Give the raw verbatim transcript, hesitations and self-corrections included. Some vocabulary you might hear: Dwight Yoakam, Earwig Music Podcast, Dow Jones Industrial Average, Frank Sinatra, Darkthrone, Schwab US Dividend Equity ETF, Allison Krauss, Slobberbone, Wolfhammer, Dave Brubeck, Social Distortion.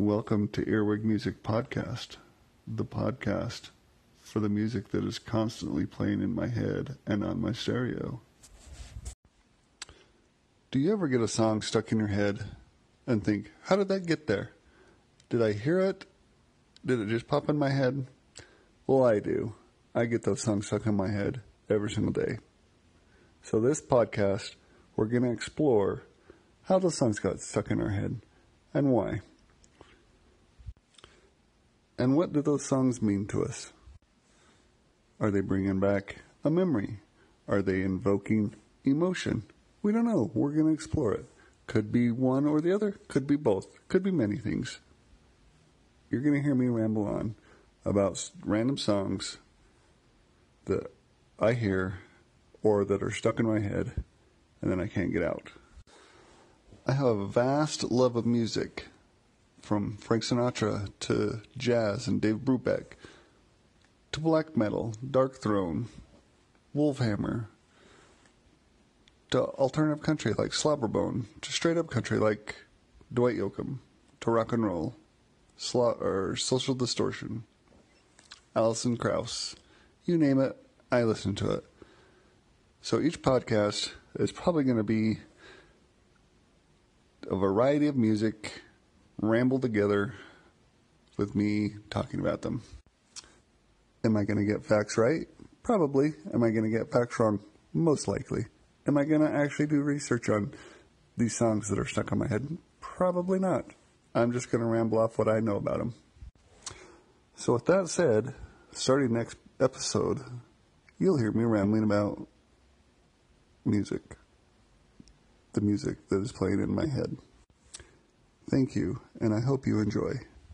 Welcome to Earwig Music Podcast, the podcast for the music that is constantly playing in my head and on my stereo. Do you ever get a song stuck in your head and think, how did that get there? Did I hear it? Did it just pop in my head? Well, I do. I get those songs stuck in my head every single day. So this podcast, we're going to explore how those songs got stuck in our head and why. And what do those songs mean to us? Are they bringing back a memory? Are they invoking emotion? We don't know. We're going to explore it. Could be one or the other. Could be both. Could be many things. You're going to hear me ramble on about random songs that I hear or that are stuck in my head and then I can't get out. I have a vast love of music, from Frank Sinatra to jazz and Dave Brubeck to black metal, Darkthrone, Wolfhammer, to alternative country like Slobberbone, to straight up country like Dwight Yoakam, to rock and roll, Slo- or Social Distortion, Allison Krauss, you name it, I listen to it. So each podcast is probably going to be a variety of music ramble together with me talking about them. Am I going to get facts right? Probably. Am I going to get facts wrong? Most likely. Am I going to actually do research on these songs that are stuck in my head? Probably not. I'm just going to ramble off what I know about them. So with that said, starting next episode, you'll hear me rambling about music. The music that is playing in my head. Thank you, and I hope you enjoy.